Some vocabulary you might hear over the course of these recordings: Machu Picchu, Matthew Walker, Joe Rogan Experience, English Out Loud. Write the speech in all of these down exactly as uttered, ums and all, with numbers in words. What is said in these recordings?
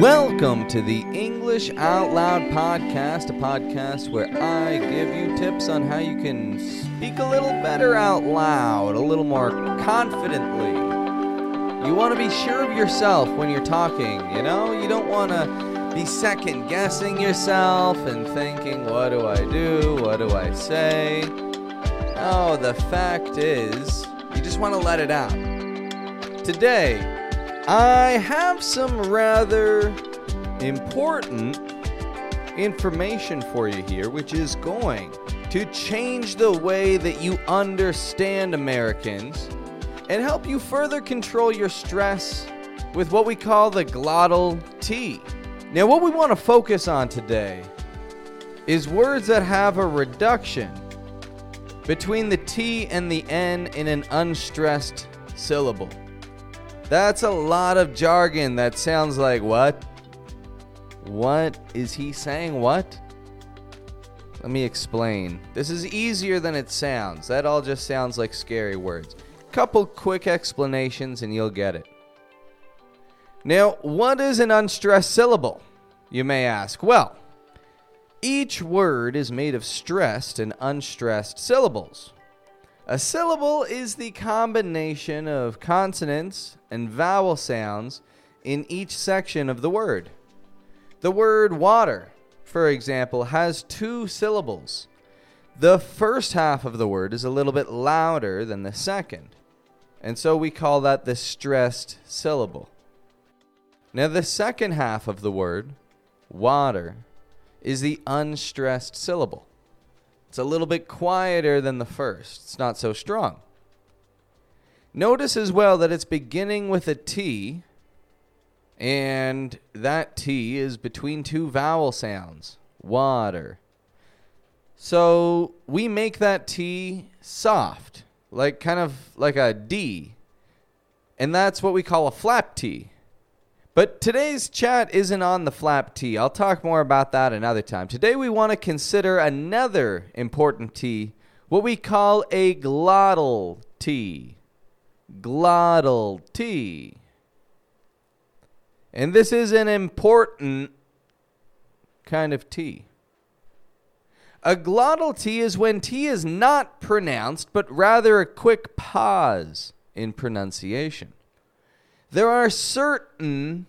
Welcome to the English Out Loud podcast, a podcast where I give you tips on how you can speak a little better out loud, a little more confidently. You want to be sure of yourself when you're talking, you know? You don't want to be second-guessing yourself and thinking, what do I do? What do I say? No, the fact is, you just want to let it out. Today, I have some rather important information for you here, which is going to change the way that you understand Americans and help you further control your stress with what we call the glottal T. Now, what we want to focus on today is words that have a reduction between the T and the N in an unstressed syllable. That's a lot of jargon that sounds like, what? What is he saying? What? Let me explain. This is easier than it sounds. That all just sounds like scary words. Couple quick explanations and you'll get it. Now, what is an unstressed syllable, you may ask? Well, each word is made of stressed and unstressed syllables. A syllable is the combination of consonants and vowel sounds in each section of the word. The word water, for example, has two syllables. The first half of the word is a little bit louder than the second, and so we call that the stressed syllable. Now, the second half of the word, water, is the unstressed syllable. It's a little bit quieter than the first. It's not so strong. Notice as well that it's beginning with a T, and that T is between two vowel sounds, water. So we make that T soft, like kind of like a D, and that's what we call a flap T. But today's chat isn't on the flap T. I'll talk more about that another time. Today we want to consider another important T, what we call a glottal T. Glottal T. And this is an important kind of T. A glottal T is when T is not pronounced, but rather a quick pause in pronunciation. There are certain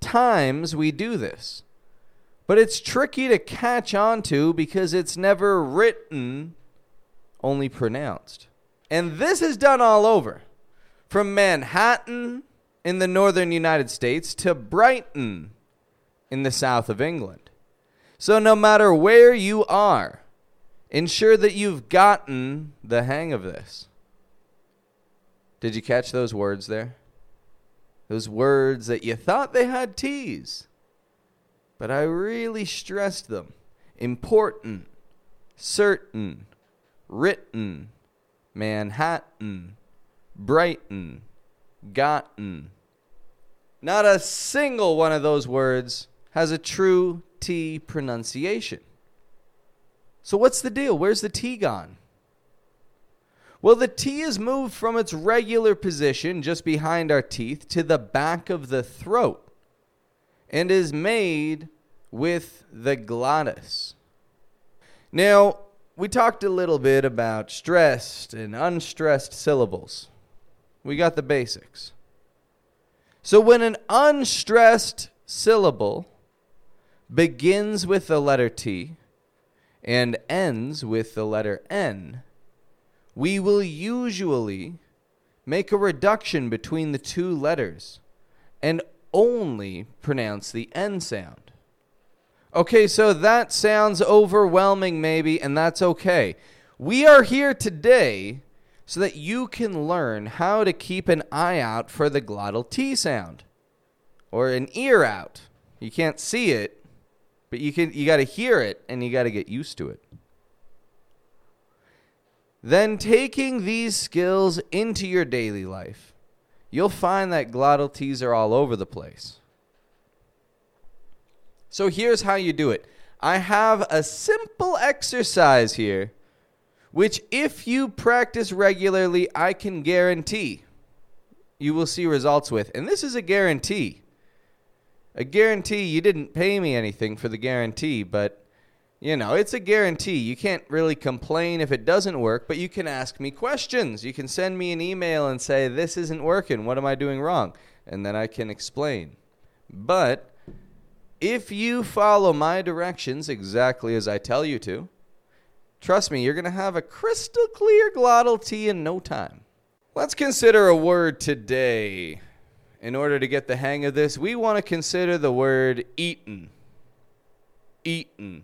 times we do this, but it's tricky to catch on to because it's never written, only pronounced. And this is done all over, from Manhattan in the northern United States to Brighton in the south of England. So no matter where you are, ensure that you've gotten the hang of this. Did you catch those words there? Those words that you thought they had T's, but I really stressed them. Important, certain, written, Manhattan, Brighton, gotten. Not a single one of those words has a true T pronunciation. So what's the deal? Where's the T gone? Well, the T is moved from its regular position just behind our teeth to the back of the throat and is made with the glottis. Now, we talked a little bit about stressed and unstressed syllables. We got the basics. So when an unstressed syllable begins with the letter T and ends with the letter N, we will usually make a reduction between the two letters and only pronounce the N sound. Okay, so that sounds overwhelming maybe, and that's okay. We are here today so that you can learn how to keep an eye out for the glottal T sound, or an ear out. You can't see it, but you can. You got to hear it, and you got to get used to it. Then taking these skills into your daily life, you'll find that glottal T's are all over the place. So here's how you do it. I have a simple exercise here, which if you practice regularly, I can guarantee you will see results with. And this is a guarantee. A guarantee, you didn't pay me anything for the guarantee, but, you know, it's a guarantee. You can't really complain if it doesn't work, but you can ask me questions. You can send me an email and say, this isn't working. What am I doing wrong? And then I can explain. But if you follow my directions exactly as I tell you to, trust me, you're going to have a crystal clear glottal T in no time. Let's consider a word today. In order to get the hang of this, we want to consider the word eaten. Eaten.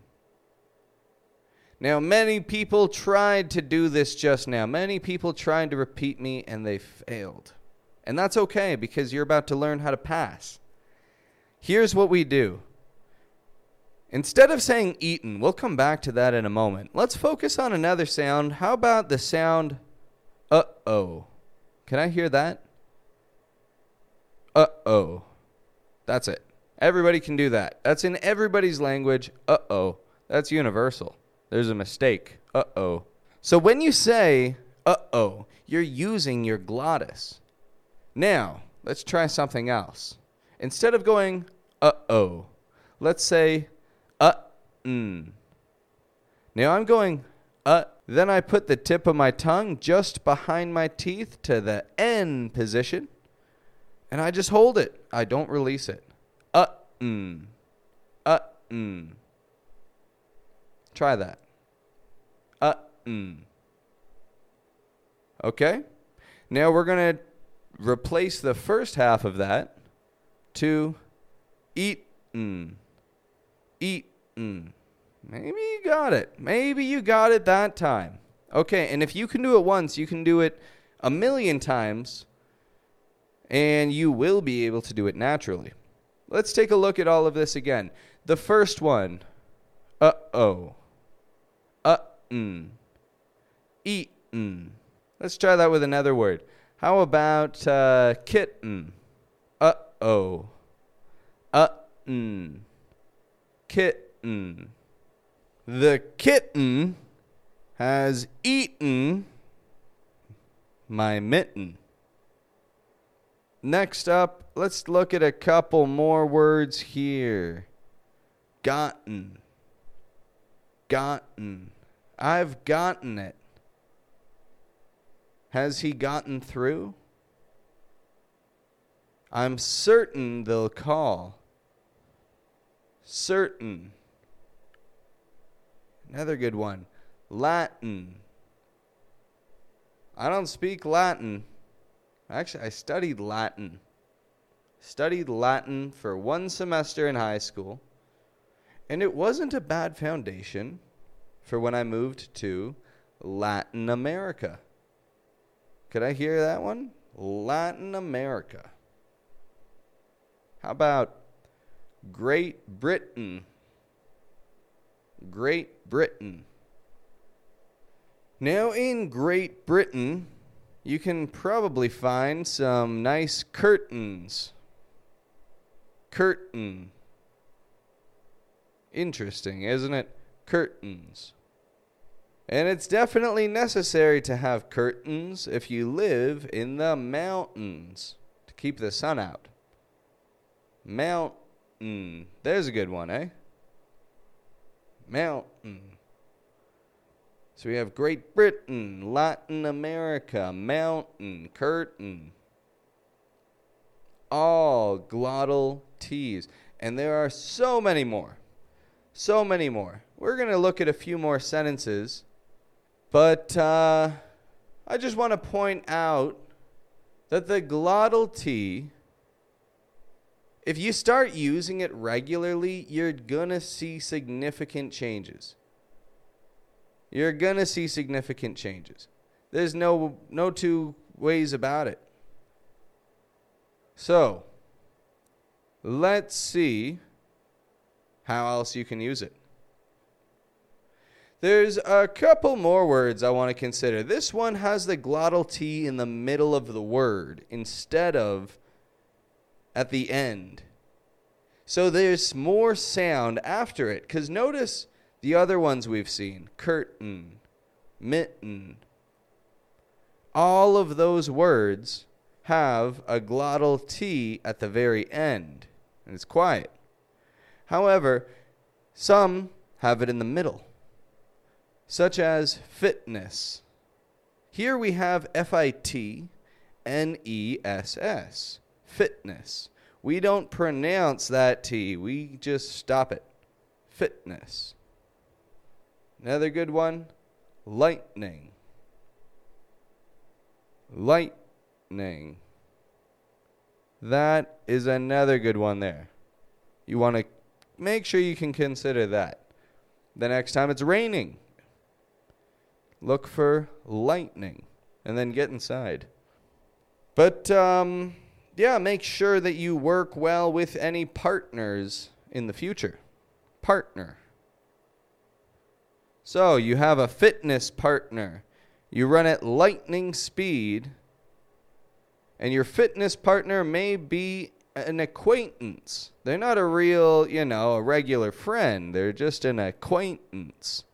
Now, many people tried to do this just now. Many people tried to repeat me, and they failed. And that's okay, because you're about to learn how to pass. Here's what we do. Instead of saying eaten, we'll come back to that in a moment. Let's focus on another sound. How about the sound uh-oh? Can I hear that? Uh-oh. That's it. Everybody can do that. That's in everybody's language. Uh-oh. That's universal. There's a mistake. Uh-oh. So when you say uh-oh, you're using your glottis. Now, let's try something else. Instead of going uh-oh, let's say uh-mm. Now I'm going uh. Then I put the tip of my tongue just behind my teeth to the N position. And I just hold it. I don't release it. Uh-mm. Uh-mm. Try that. Uh-mm. Okay? Now we're going to replace the first half of that to eat-n. Eat-n. Maybe you got it. Maybe you got it that time. Okay, and if you can do it once, you can do it a million times, and you will be able to do it naturally. Let's take a look at all of this again. The first one, uh-oh, uh-mm, eat-n. Let's try that with another word. How about uh, kitten, uh-oh, uh-n, kitten. The kitten has eaten my mitten. Next up, let's look at a couple more words here. Gotten. Gotten. I've gotten it. Has he gotten through? I'm certain they'll call. Certain. Another good one. Latin. I don't speak Latin. Actually, I studied Latin. Studied Latin for one semester in high school. And it wasn't a bad foundation for when I moved to Latin America. Could I hear that one? Latin America. How about Great Britain? Great Britain. Now in Great Britain, you can probably find some nice curtains. Curtain. Interesting, isn't it? Curtains. And it's definitely necessary to have curtains if you live in the mountains to keep the sun out. Mountain. There's a good one, eh? Mountain. So we have Great Britain, Latin America, mountain, curtain. All glottal T's. And there are so many more. So many more. We're going to look at a few more sentences. But uh, I just want to point out that the glottal T, if you start using it regularly, you're going to see significant changes. You're going to see significant changes. There's no no two ways about it. So, let's see how else you can use it. There's a couple more words I want to consider. This one has the glottal T in the middle of the word instead of at the end. So there's more sound after it, because notice the other ones we've seen, curtain, mitten, all of those words have a glottal T at the very end. and it's quiet. However, some have it in the middle, such as fitness. Here we have F I T N E S S, fitness. We don't pronounce that T. We just stop it. Fitness. Another good one, lightning. Lightning. That is another good one there. You want to make sure you can consider that. The next time it's raining, look for lightning and then get inside. But, um, yeah, make sure that you work well with any partners in the future. Partner. So you have a fitness partner. You run at lightning speed, and your fitness partner may be an acquaintance. They're not a real, you know, a regular friend. They're just an acquaintance.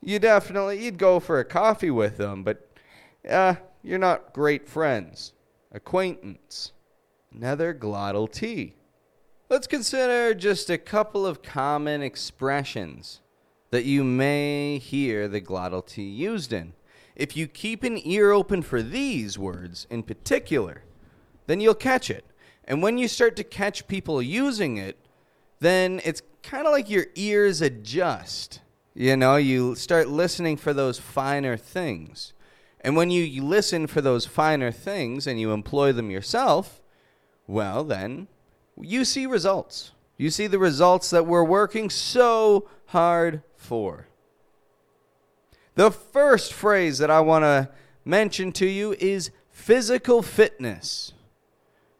You definitely, you'd go for a coffee with them, but uh, you're not great friends. Acquaintance. Another glottal T. Let's consider just a couple of common expressions that you may hear the glottal T used in. If you keep an ear open for these words in particular, then you'll catch it. And when you start to catch people using it, then it's kind of like your ears adjust. You know, you start listening for those finer things. And when you listen for those finer things and you employ them yourself, well, then you see results. You see the results that we're working so hard for. The first phrase that I want to mention to you is physical fitness.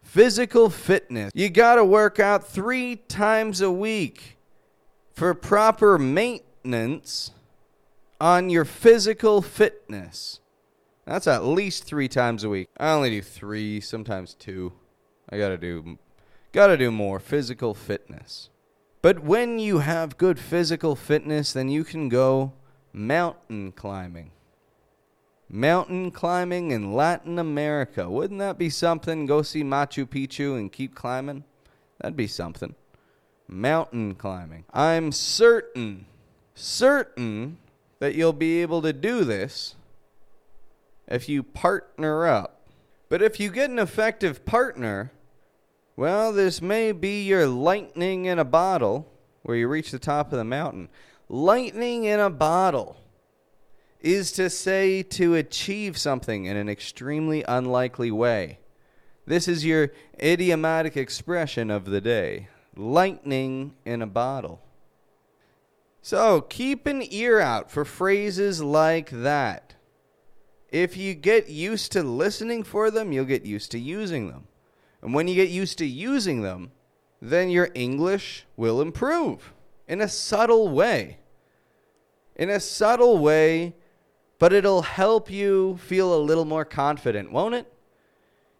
Physical fitness. You got to work out three times a week for proper maintenance on your physical fitness. That's at least three times a week. I only do three, sometimes two. I got to do Gotta do more physical fitness. But when you have good physical fitness, then you can go mountain climbing. Mountain climbing in Latin America. Wouldn't that be something? Go see Machu Picchu and keep climbing? That'd be something. Mountain climbing. I'm certain, certain that you'll be able to do this if you partner up. But if you get an effective partner, well, this may be your lightning in a bottle where you reach the top of the mountain. Lightning in a bottle is to say to achieve something in an extremely unlikely way. This is your idiomatic expression of the day. Lightning in a bottle. So keep an ear out for phrases like that. If you get used to listening for them, you'll get used to using them. And when you get used to using them, then your English will improve in a subtle way. In a subtle way, but it'll help you feel a little more confident, won't it?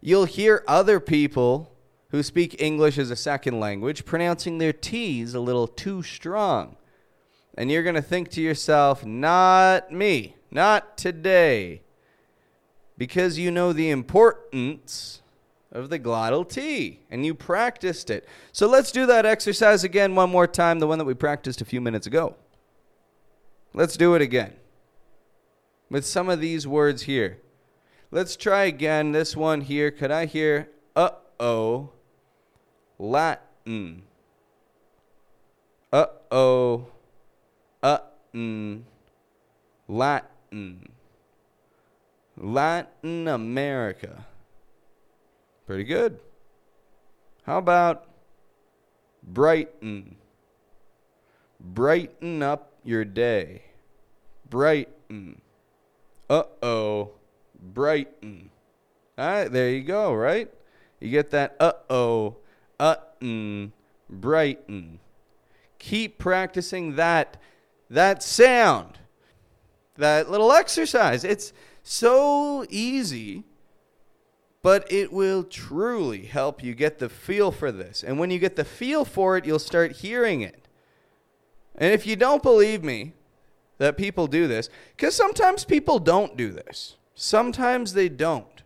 You'll hear other people who speak English as a second language pronouncing their T's a little too strong. And you're going to think to yourself, not me, not today. Because you know the importance of the glottal T, and you practiced it. So let's do that exercise again one more time, the one that we practiced a few minutes ago. Let's do it again with some of these words here. Let's try again this one here. Could I hear uh-oh, Latin, uh-oh, uh-n, Latin, Latin America. Pretty good. How about brighten? Brighten up your day. Brighten. Uh-oh. Brighten. All right, there you go, right? You get that uh-oh, uh-n, brighten. Keep practicing that, that sound, that little exercise. It's so easy. But it will truly help you get the feel for this. And when you get the feel for it, you'll start hearing it. And if you don't believe me that people do this, because sometimes people don't do this. Sometimes they don't.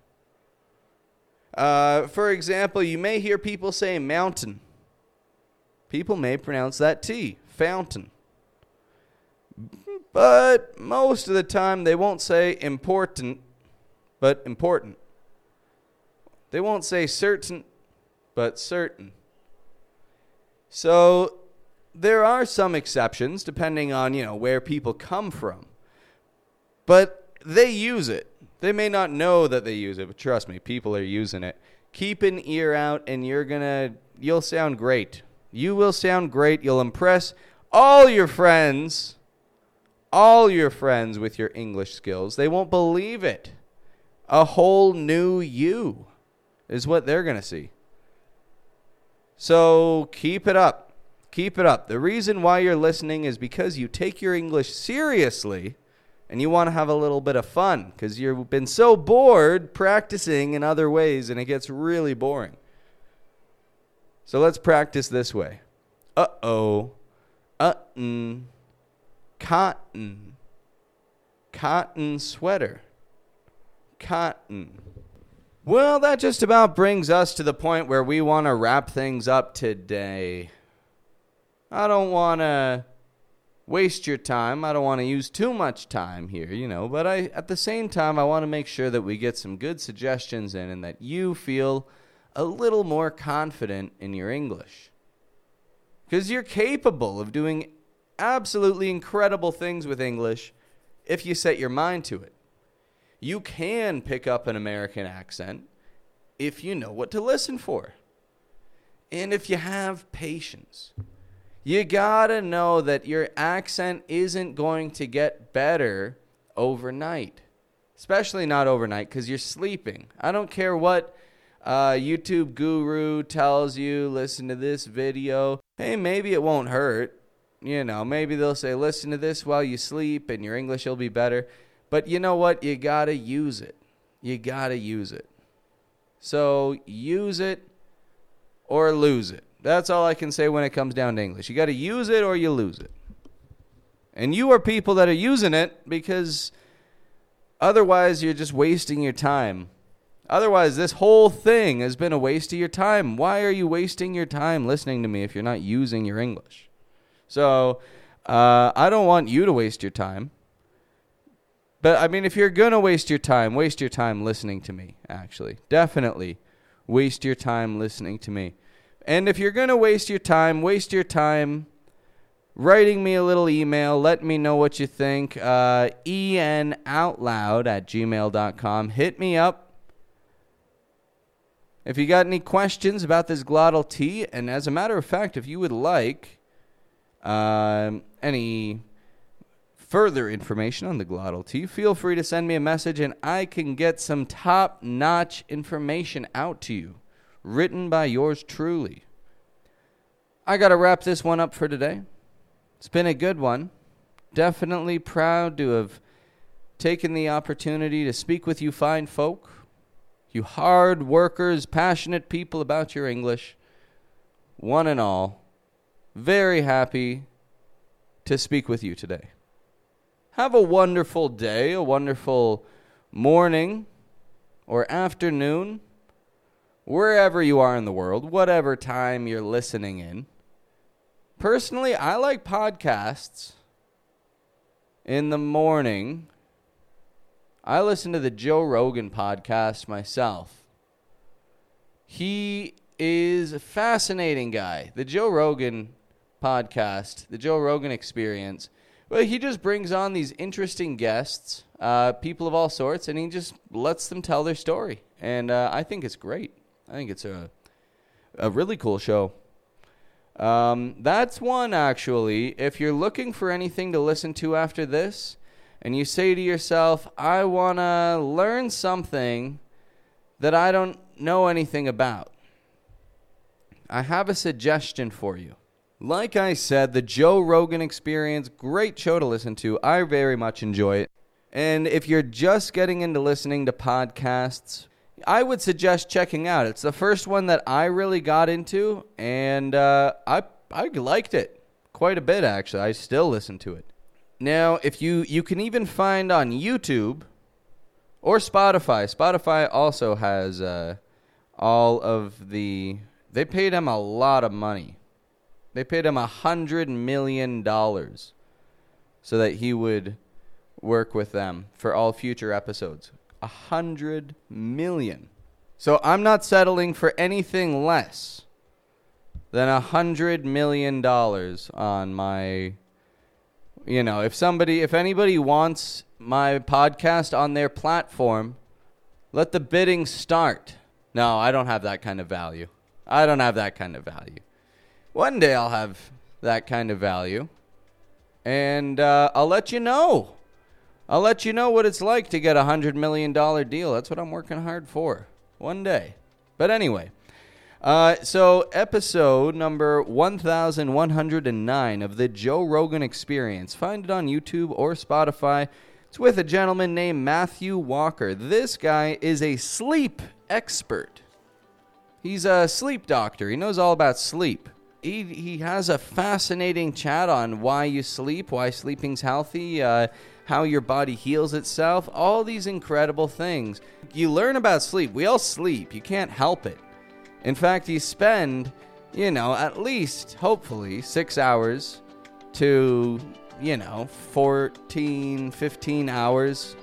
Uh, for example, you may hear people say mountain. People may pronounce that T, fountain. But most of the time they won't say important, but important. They won't say certain, but certain. So there are some exceptions depending on, you know, where people come from. But they use it. They may not know that they use it, but trust me, people are using it. Keep an ear out and you're gonna, you'll sound great. You will sound great. You'll impress all your friends, all your friends with your English skills. They won't believe it. A whole new you is what they're gonna see. So keep it up. Keep it up. The reason why you're listening is because you take your English seriously and you want to have a little bit of fun because you've been so bored practicing in other ways and it gets really boring. So let's practice this way. Uh-oh, uh-mm, cotton, cotton sweater, cotton. Well, that just about brings us to the point where we want to wrap things up today. I don't want to waste your time. I don't want to use too much time here, you know, but I, at the same time, I want to make sure that we get some good suggestions in and that you feel a little more confident in your English. Because you're capable of doing absolutely incredible things with English if you set your mind to it. You can pick up an American accent if you know what to listen for. And if you have patience. You gotta know that your accent isn't going to get better overnight. Especially not overnight because you're sleeping. I don't care what uh, YouTube guru tells you, listen to this video. Hey, maybe it won't hurt. You know, maybe they'll say, listen to this while you sleep and your English will be better. But you know what? You gotta use it. You gotta use it. So use it or lose it. That's all I can say when it comes down to English. You got to use it or you lose it. And you are people that are using it because otherwise you're just wasting your time. Otherwise, this whole thing has been a waste of your time. Why are you wasting your time listening to me if you're not using your English? So uh, I don't want you to waste your time. But, I mean, if you're going to waste your time, waste your time listening to me, actually. Definitely waste your time listening to me. And if you're going to waste your time, waste your time writing me a little email. Let me know what you think. Uh, E N outloud at gmail dot com. Hit me up. If you got any questions about this glottal T, and as a matter of fact, if you would like uh, any further information on the glottal T, feel free to send me a message and I can get some top-notch information out to you. Written by yours truly. I gotta wrap this one up for today. It's been a good one. Definitely proud to have taken the opportunity to speak with you fine folk, you hard workers, passionate people about your English, one and all. Very happy to speak with you today. Have a wonderful day, a wonderful morning or afternoon. Wherever you are in the world, whatever time you're listening in. Personally, I like podcasts in the morning. I listen to the Joe Rogan podcast myself. He is a fascinating guy. The Joe Rogan podcast, the Joe Rogan Experience. Well, he just brings on these interesting guests, uh, people of all sorts, and he just lets them tell their story. And uh, I think it's great. I think it's a a really cool show. Um, that's one, actually. If you're looking for anything to listen to after this, and you say to yourself, I want to learn something that I don't know anything about, I have a suggestion for you. Like I said, the Joe Rogan Experience, great show to listen to. I very much enjoy it. And if you're just getting into listening to podcasts, I would suggest checking out. It's the first one that I really got into, and uh, I I liked it quite a bit, actually. I still listen to it. Now, if you, you can even find on YouTube or Spotify. Spotify also has uh, all of the... They paid him a lot of money. They paid him one hundred million dollars so that he would work with them for all future episodes. one hundred million dollars. So I'm not settling for anything less than one hundred million dollars on my... You know, if somebody, if anybody wants my podcast on their platform, let the bidding start. No, I don't have that kind of value. I don't have that kind of value. One day I'll have that kind of value. And uh, I'll let you know. I'll let you know what it's like to get a one hundred million dollars deal. That's what I'm working hard for. One day. But anyway. Uh, so episode number eleven oh nine of the Joe Rogan Experience. Find it on YouTube or Spotify. It's with a gentleman named Matthew Walker. This guy is a sleep expert. He's a sleep doctor. He knows all about sleep. He he has a fascinating chat on why you sleep, why sleeping's healthy, uh, how your body heals itself, all these incredible things. You learn about sleep. We all sleep. You can't help it. In fact, you spend, you know, at least, hopefully, six hours to, you know, fourteen, fifteen hours.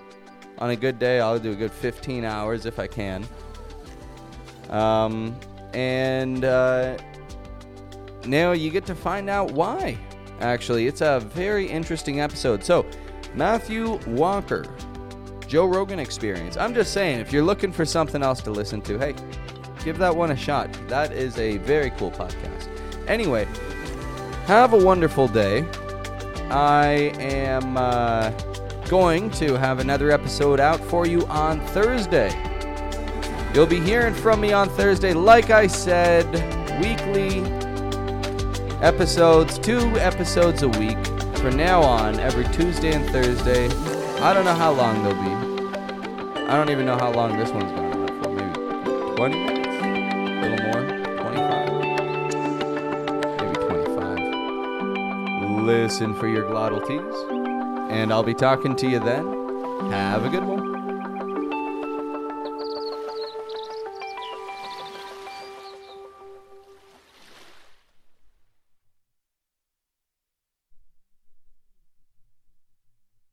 On a good day, I'll do a good fifteen hours if I can. Um, and uh, now you get to find out why, actually. It's a very interesting episode. So, Matthew Walker, Joe Rogan Experience. I'm just saying, if you're looking for something else to listen to, hey... give that one a shot. That is a very cool podcast. Anyway, have a wonderful day. I am uh, going to have another episode out for you on Thursday. You'll be hearing from me on Thursday. Like I said, weekly episodes, two episodes a week. From now on, every Tuesday and Thursday. I don't know how long they'll be. I don't even know how long this one's going to be for. Maybe twenty? Listen for your glottal teas, and I'll be talking to you then. Have a good one.